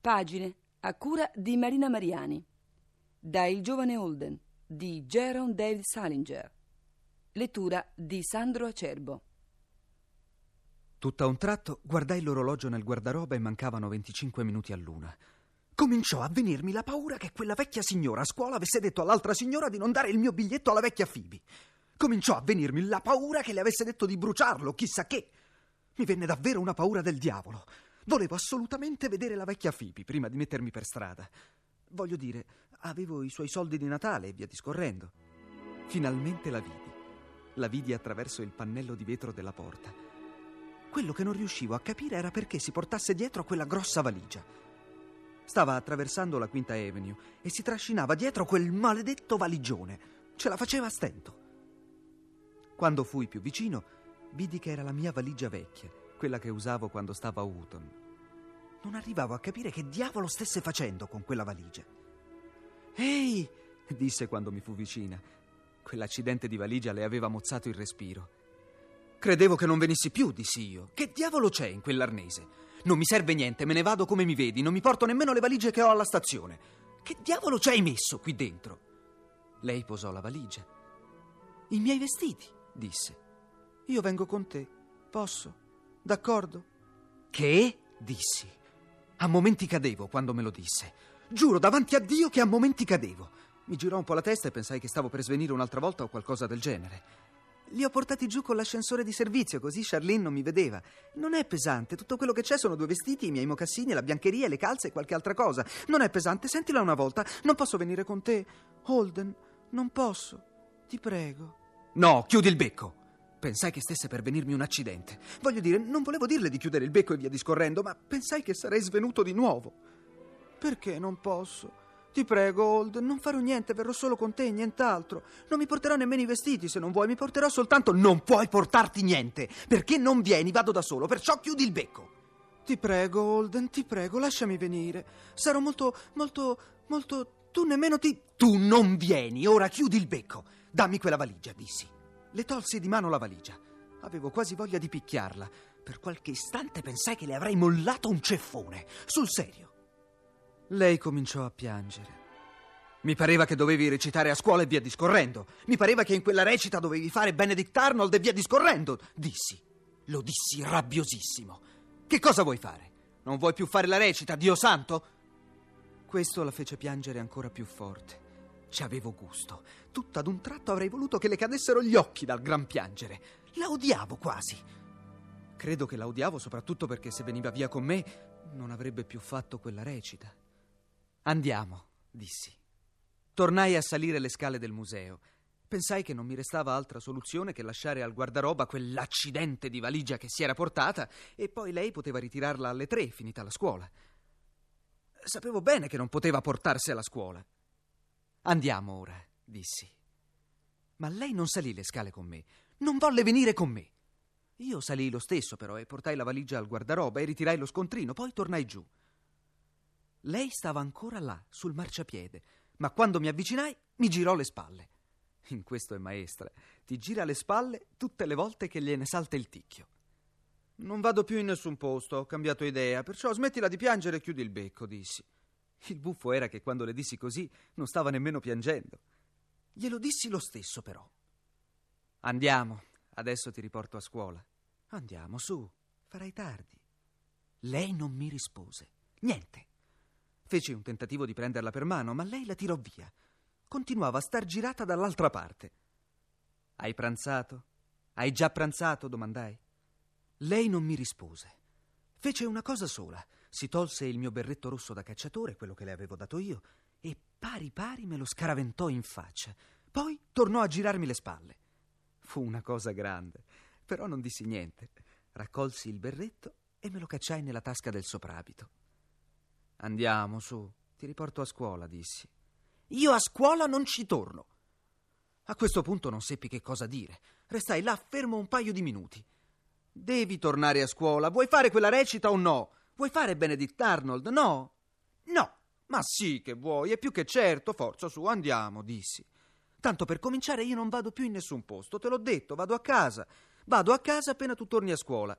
Pagine a cura di Marina Mariani. Da Il giovane Holden di Jerome David Salinger. Lettura di Sandro Acerbo. Tutt'a un tratto guardai l'orologio nel guardaroba e mancavano 25 minuti all'una. Cominciò a venirmi la paura che quella vecchia signora a scuola avesse detto all'altra signora di non dare il mio biglietto alla vecchia Phoebe. Cominciò a venirmi la paura che le avesse detto di bruciarlo, chissà che. Mi venne davvero una paura del diavolo. Volevo assolutamente vedere la vecchia Phoebe prima di mettermi per strada. Voglio dire, avevo i suoi soldi di Natale e via discorrendo. Finalmente la vidi. La vidi attraverso il pannello di vetro della porta. Quello che non riuscivo a capire era perché si portasse dietro quella grossa valigia. Stava attraversando la Quinta Avenue e si trascinava dietro quel maledetto valigione. Ce la faceva a stento. Quando fui più vicino, vidi che era la mia valigia vecchia, quella che usavo quando stavo a Houghton. Non arrivavo a capire che diavolo stesse facendo con quella valigia. «Ehi!» disse quando mi fu vicina. Quell'accidente di valigia le aveva mozzato il respiro. «Credevo che non venissi più», dissi io. «Che diavolo c'è in quell'arnese? Non mi serve niente, me ne vado come mi vedi, non mi porto nemmeno le valigie che ho alla stazione. Che diavolo ci hai messo qui dentro?» Lei posò la valigia. «I miei vestiti», disse. «Io vengo con te, posso? D'accordo?» «Che?» dissi. A momenti cadevo quando me lo disse. Giuro davanti a Dio che a momenti cadevo. Mi girò un po' la testa e pensai che stavo per svenire un'altra volta o qualcosa del genere. «Li ho portati giù con l'ascensore di servizio, così Charlene non mi vedeva. Non è pesante, tutto quello che c'è sono 2 vestiti, i miei mocassini, la biancheria, le calze e qualche altra cosa. Non è pesante, sentila una volta. Non posso venire con te, Holden, non posso, ti prego». «No, chiudi il becco!» Pensai che stesse per venirmi un accidente. Voglio dire, non volevo dirle di chiudere il becco e via discorrendo, ma pensai che sarei svenuto di nuovo. «Perché non posso? Ti prego, Holden, non farò niente, verrò solo con te e nient'altro. Non mi porterò nemmeno i vestiti, se non vuoi, mi porterò soltanto...» «Non puoi portarti niente! Perché non vieni? Vado da solo, perciò chiudi il becco!» «Ti prego, Holden, ti prego, lasciami venire. Sarò molto... Tu nemmeno ti...» «Tu non vieni, ora chiudi il becco! Dammi quella valigia», dissi. Le tolsi di mano la valigia. Avevo quasi voglia di picchiarla. Per qualche istante pensai che le avrei mollato un ceffone, sul serio. Lei cominciò a piangere. «Mi pareva che dovevi recitare a scuola e via discorrendo. Mi pareva che in quella recita dovevi fare Benedict Arnold e via discorrendo», dissi. Lo dissi rabbiosissimo. «Che cosa vuoi fare? Non vuoi più fare la recita, Dio santo?» Questo la fece piangere ancora più forte. Ci avevo gusto. Tutto ad un tratto avrei voluto che le cadessero gli occhi dal gran piangere. La odiavo quasi. Credo che la odiavo soprattutto perché se veniva via con me non avrebbe più fatto quella recita. «Andiamo», dissi. Tornai a salire le scale del museo. Pensai che non mi restava altra soluzione che lasciare al guardaroba quell'accidente di valigia che si era portata e poi lei poteva ritirarla alle 3, finita la scuola. Sapevo bene che non poteva portarsela a scuola. «Andiamo ora», dissi. Ma lei non salì le scale con me. Non volle venire con me. Io salii lo stesso però e portai la valigia al guardaroba e ritirai lo scontrino, poi tornai giù. Lei stava ancora là, sul marciapiede, ma quando mi avvicinai mi girò le spalle. In questo è maestra, ti gira le spalle tutte le volte che gliene salta il ticchio. «Non vado più in nessun posto, ho cambiato idea, perciò smettila di piangere e chiudi il becco», dissi. Il buffo era che quando le dissi così non stava nemmeno piangendo. Glielo dissi lo stesso però. «Andiamo, adesso ti riporto a scuola». «Andiamo, su, farai tardi». Lei non mi rispose, niente. Feci un tentativo di prenderla per mano, ma lei la tirò via. Continuava a star girata dall'altra parte. «Hai pranzato? Hai già pranzato?» domandai. Lei non mi rispose. Fece una cosa sola. Si tolse il mio berretto rosso da cacciatore, quello che le avevo dato io, e pari pari me lo scaraventò in faccia. Poi tornò a girarmi le spalle. Fu una cosa grande, però non dissi niente. Raccolsi il berretto e me lo cacciai nella tasca del soprabito. «Andiamo, su, ti riporto a scuola», dissi. «Io a scuola non ci torno». A questo punto non seppi che cosa dire. Restai là fermo un paio di minuti. «Devi tornare a scuola. Vuoi fare quella recita o no? Vuoi fare Benedict Arnold? No?» «No, ma sì che vuoi, è più che certo. Forza, su, andiamo», dissi. «Tanto per cominciare io non vado più in nessun posto, te l'ho detto, vado a casa. Vado a casa appena tu torni a scuola.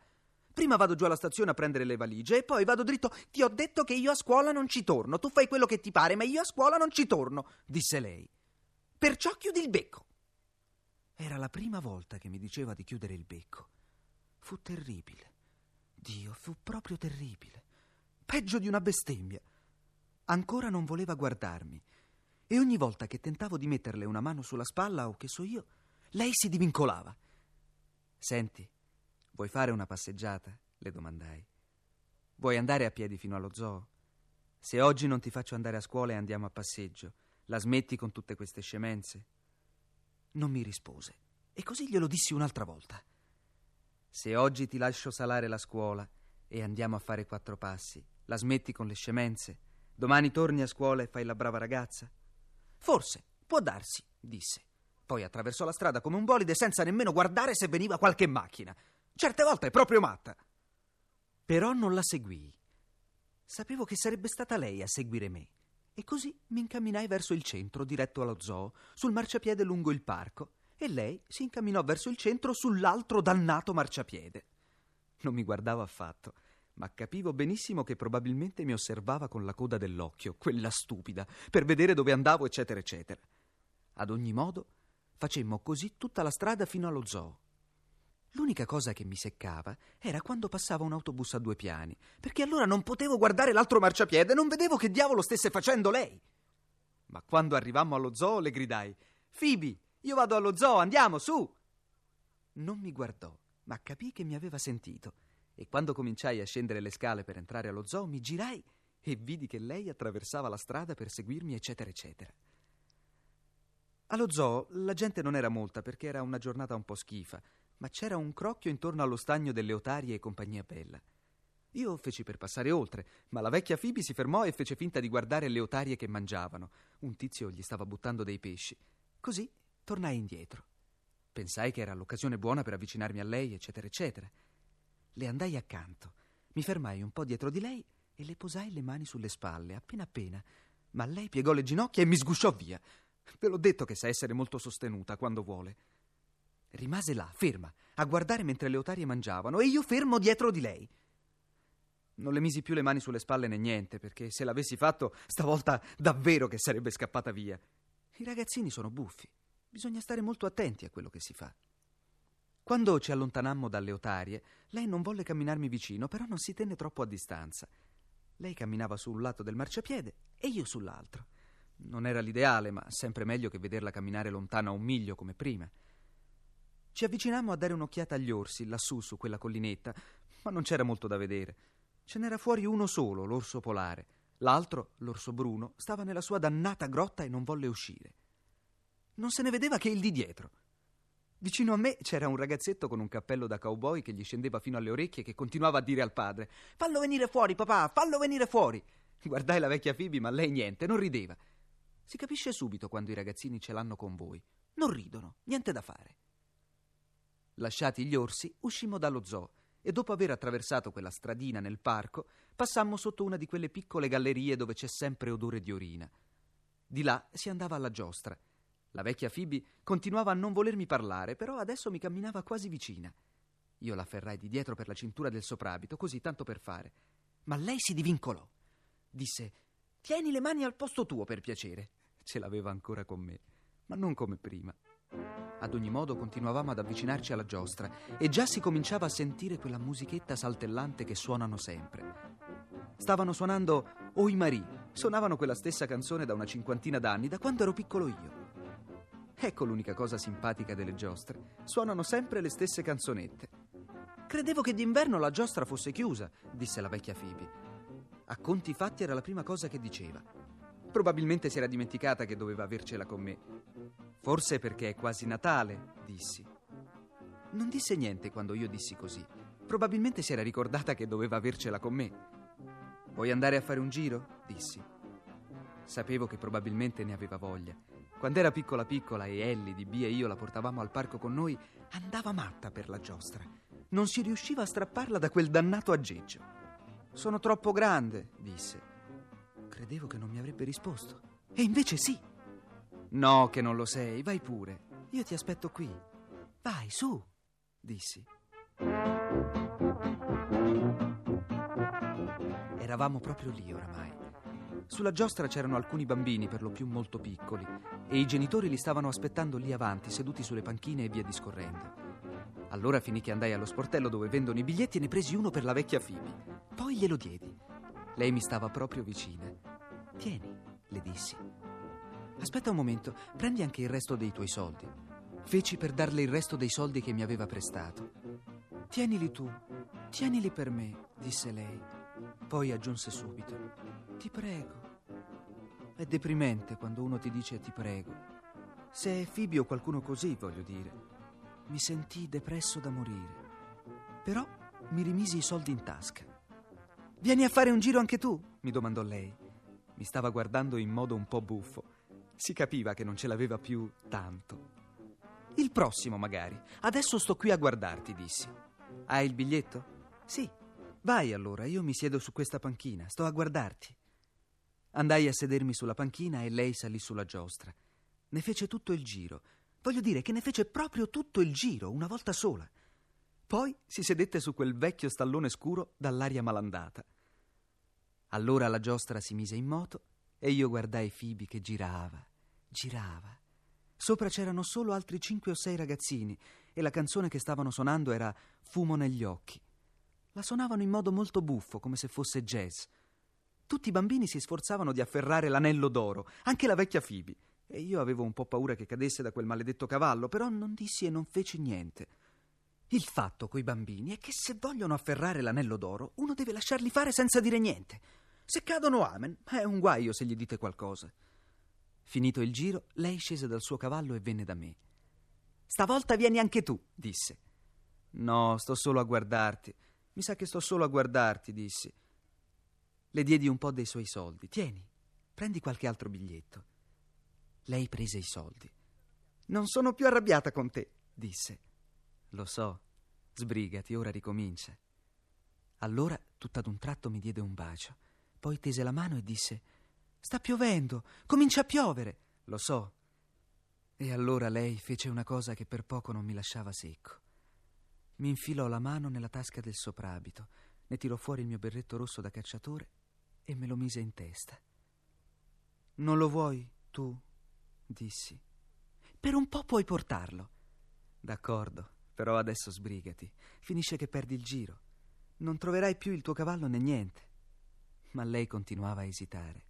Prima vado giù alla stazione a prendere le valigie e poi vado dritto. Ti ho detto che io a scuola non ci torno. Tu fai quello che ti pare, ma io a scuola non ci torno, disse lei. Perciò chiudi il becco. Era la prima volta che mi diceva di chiudere il becco. Fu terribile. Dio, fu proprio terribile. Peggio di una bestemmia. Ancora non voleva guardarmi. E ogni volta che tentavo di metterle una mano sulla spalla o che so io, lei si divincolava. Senti, vuoi fare una passeggiata? Le domandai. Vuoi andare a piedi fino allo zoo? Se oggi non ti faccio andare a scuola e andiamo a passeggio, la smetti con tutte queste scemenze? Non mi rispose, e così glielo dissi un'altra volta. Se oggi ti lascio salare la scuola e andiamo a fare 4 passi, la smetti con le scemenze? Domani torni a scuola e fai la brava ragazza? Forse, può darsi, disse. Poi attraversò la strada come un bolide senza nemmeno guardare se veniva qualche macchina. Certe volte è proprio matta. Però non la seguii. Sapevo che sarebbe stata lei a seguire me. E così mi incamminai verso il centro, diretto allo zoo, sul marciapiede lungo il parco, e lei si incamminò verso il centro sull'altro dannato marciapiede. Non mi guardava affatto, ma capivo benissimo che probabilmente mi osservava con la coda dell'occhio, quella stupida, per vedere dove andavo, eccetera, eccetera. Ad ogni modo, facemmo così tutta la strada fino allo zoo. L'unica cosa che mi seccava era quando passava un autobus a 2 piani, perché allora non potevo guardare l'altro marciapiede e non vedevo che diavolo stesse facendo lei. Ma quando arrivammo allo zoo le gridai: «Phoebe, io vado allo zoo, andiamo, su!» Non mi guardò, ma capii che mi aveva sentito, e quando cominciai a scendere le scale per entrare allo zoo mi girai e vidi che lei attraversava la strada per seguirmi, eccetera, eccetera. Allo zoo la gente non era molta perché era una giornata un po' schifa, ma c'era un crocchio intorno allo stagno delle otarie e compagnia bella. Io feci per passare oltre, ma la vecchia Phoebe si fermò e fece finta di guardare le otarie che mangiavano. Un tizio gli stava buttando dei pesci. Così tornai indietro. Pensai che era l'occasione buona per avvicinarmi a lei, eccetera, eccetera. Le andai accanto, mi fermai un po' dietro di lei e le posai le mani sulle spalle, appena appena, ma lei piegò le ginocchia e mi sgusciò via. Te l'ho detto che sa essere molto sostenuta quando vuole. Rimase là, ferma, a guardare mentre le otarie mangiavano, e io fermo dietro di lei. Non le misi più le mani sulle spalle né niente, perché se l'avessi fatto, stavolta davvero che sarebbe scappata via. I ragazzini sono buffi, bisogna stare molto attenti a quello che si fa. Quando ci allontanammo dalle otarie, lei non volle camminarmi vicino, però non si tenne troppo a distanza. Lei camminava su un lato del marciapiede e io sull'altro. Non era l'ideale, ma sempre meglio che vederla camminare lontana 1 miglio come prima. Ci avvicinammo a dare un'occhiata agli orsi, lassù su quella collinetta, ma non c'era molto da vedere. Ce n'era fuori uno solo, l'orso polare. L'altro, l'orso bruno, stava nella sua dannata grotta e non volle uscire. Non se ne vedeva che il di dietro. Vicino a me c'era un ragazzetto con un cappello da cowboy che gli scendeva fino alle orecchie e che continuava a dire al padre: «Fallo venire fuori, papà, fallo venire fuori!» Guardai la vecchia Phoebe, ma lei niente, non rideva. Si capisce subito quando i ragazzini ce l'hanno con voi. Non ridono, niente da fare. Lasciati gli orsi, uscimmo dallo zoo e dopo aver attraversato quella stradina nel parco, passammo sotto una di quelle piccole gallerie dove c'è sempre odore di orina. Di là si andava alla giostra. La vecchia Phoebe continuava a non volermi parlare, però adesso mi camminava quasi vicina. Io la afferrai di dietro per la cintura del soprabito, così tanto per fare. Ma lei si divincolò. Disse: «Tieni le mani al posto tuo, per piacere». Ce l'aveva ancora con me, ma non come prima. Ad ogni modo continuavamo ad avvicinarci alla giostra e già si cominciava a sentire quella musichetta saltellante che suonano sempre. Stavano suonando «Oi Marie», suonavano quella stessa canzone da una 50ina d'anni, da quando ero piccolo io. Ecco l'unica cosa simpatica delle giostre, suonano sempre le stesse canzonette. «Credevo che d'inverno la giostra fosse chiusa», disse la vecchia Phoebe. A conti fatti era la prima cosa che diceva. Probabilmente si era dimenticata che doveva avercela con me. «Forse perché è quasi Natale», dissi. Non disse niente quando io dissi così. Probabilmente si era ricordata che doveva avercela con me. «Vuoi andare a fare un giro?» dissi. Sapevo che probabilmente ne aveva voglia. Quando era piccola piccola e Ellie di B e io la portavamo al parco con noi, andava matta per la giostra. Non si riusciva a strapparla da quel dannato aggeggio. «Sono troppo grande», disse. Credevo che non mi avrebbe risposto. E invece sì. «No, che non lo sei, vai pure. Io ti aspetto qui». «Vai, su», dissi. Eravamo proprio lì oramai. Sulla giostra c'erano alcuni bambini, per lo più molto piccoli, e i genitori li stavano aspettando lì avanti, seduti sulle panchine e via discorrendo. Allora finì che andai allo sportello dove vendono i biglietti e ne presi uno per la vecchia Phoebe. Poi glielo diedi. Lei mi stava proprio vicina. «Tieni», le dissi. «Aspetta un momento, prendi anche il resto dei tuoi soldi». Feci per darle il resto dei soldi che mi aveva prestato. «Tienili tu, tienili per me», disse lei. Poi aggiunse subito: «Ti prego». È deprimente quando uno ti dice «ti prego». Se è Phoebe o qualcuno così, voglio dire. Mi sentii depresso da morire. Però mi rimisi i soldi in tasca. «Vieni a fare un giro anche tu?» mi domandò lei. Mi stava guardando in modo un po' buffo. Si capiva che non ce l'aveva più tanto. «Il prossimo, magari. Adesso sto qui a guardarti», dissi. «Hai il biglietto?» «Sì». «Vai allora, io mi siedo su questa panchina, sto a guardarti». Andai a sedermi sulla panchina e lei salì sulla giostra. Ne fece tutto il giro. Voglio dire che ne fece proprio tutto il giro, una volta sola. Poi si sedette su quel vecchio stallone scuro dall'aria malandata. Allora la giostra si mise in moto e io guardai Phoebe che girava, girava. Sopra c'erano solo altri 5 o 6 ragazzini e la canzone che stavano suonando era «Fumo negli occhi». La suonavano in modo molto buffo, come se fosse jazz. Tutti i bambini si sforzavano di afferrare l'anello d'oro, anche la vecchia Phoebe. E io avevo un po' paura che cadesse da quel maledetto cavallo, però non dissi e non feci niente. Il fatto coi bambini è che se vogliono afferrare l'anello d'oro, uno deve lasciarli fare senza dire niente. Se cadono, amen, ma è un guaio se gli dite qualcosa. Finito il giro, lei scese dal suo cavallo e venne da me. «Stavolta vieni anche tu», disse. «No, sto solo a guardarti. Mi sa che sto solo a guardarti», dissi. Le diedi un po' dei suoi soldi. «Tieni, prendi qualche altro biglietto». Lei prese i soldi. «Non sono più arrabbiata con te», disse. «Lo so, sbrigati, ora ricomincia». Allora, tutta ad un tratto, mi diede un bacio. Poi tese la mano e disse: «Sta piovendo, comincia a piovere». «Lo so». E allora lei fece una cosa che per poco non mi lasciava secco. Mi infilò la mano nella tasca del soprabito, ne tirò fuori il mio berretto rosso da cacciatore e me lo mise in testa. «Non lo vuoi tu?» dissi. «Per un po' puoi portarlo». «D'accordo, però adesso sbrigati, finisce che perdi il giro. Non troverai più il tuo cavallo né niente». Ma lei continuava a esitare.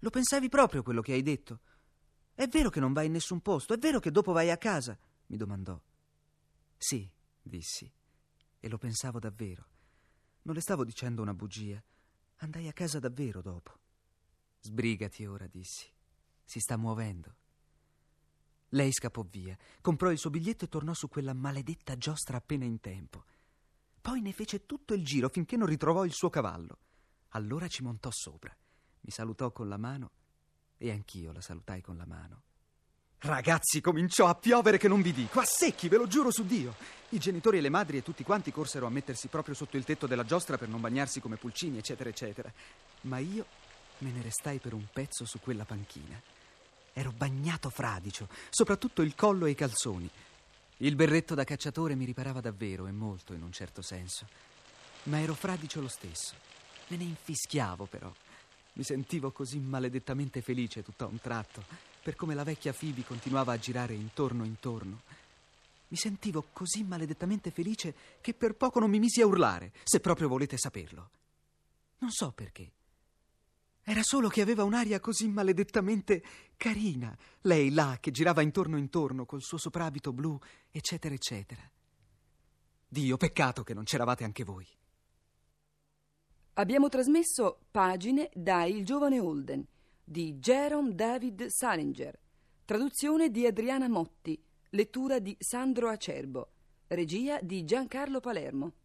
«Lo pensavi proprio quello che hai detto? È vero che non vai in nessun posto? È vero che dopo vai a casa?» mi domandò. «Sì», dissi, e lo pensavo davvero. Non le stavo dicendo una bugia. Andai a casa davvero dopo. «Sbrigati ora», dissi. «Si sta muovendo». Lei scappò via, comprò il suo biglietto e tornò su quella maledetta giostra appena in tempo. Poi ne fece tutto il giro finché non ritrovò il suo cavallo. Allora ci montò sopra. Mi salutò con la mano e anch'io la salutai con la mano. Ragazzi, cominciò a piovere che non vi dico, a secchi, ve lo giuro su Dio. I genitori e le madri e tutti quanti corsero a mettersi proprio sotto il tetto della giostra per non bagnarsi come pulcini, eccetera, eccetera. Ma io me ne restai per un pezzo su quella panchina. Ero bagnato fradicio, soprattutto il collo e i calzoni. Il berretto da cacciatore mi riparava davvero e molto, in un certo senso. Ma ero fradicio lo stesso. Me ne infischiavo però. Mi sentivo così maledettamente felice tutto a un tratto, per come la vecchia Phoebe continuava a girare intorno. Mi sentivo così maledettamente felice che per poco non mi misi a urlare, se proprio volete saperlo. Non so perché. Era solo che aveva un'aria così maledettamente carina, lei là che girava intorno, col suo soprabito blu, eccetera, eccetera. Dio, peccato che non c'eravate anche voi. Abbiamo trasmesso pagine da Il giovane Holden di Jerome David Salinger, traduzione di Adriana Motti, lettura di Sandro Acerbo, regia di Giancarlo Palermo.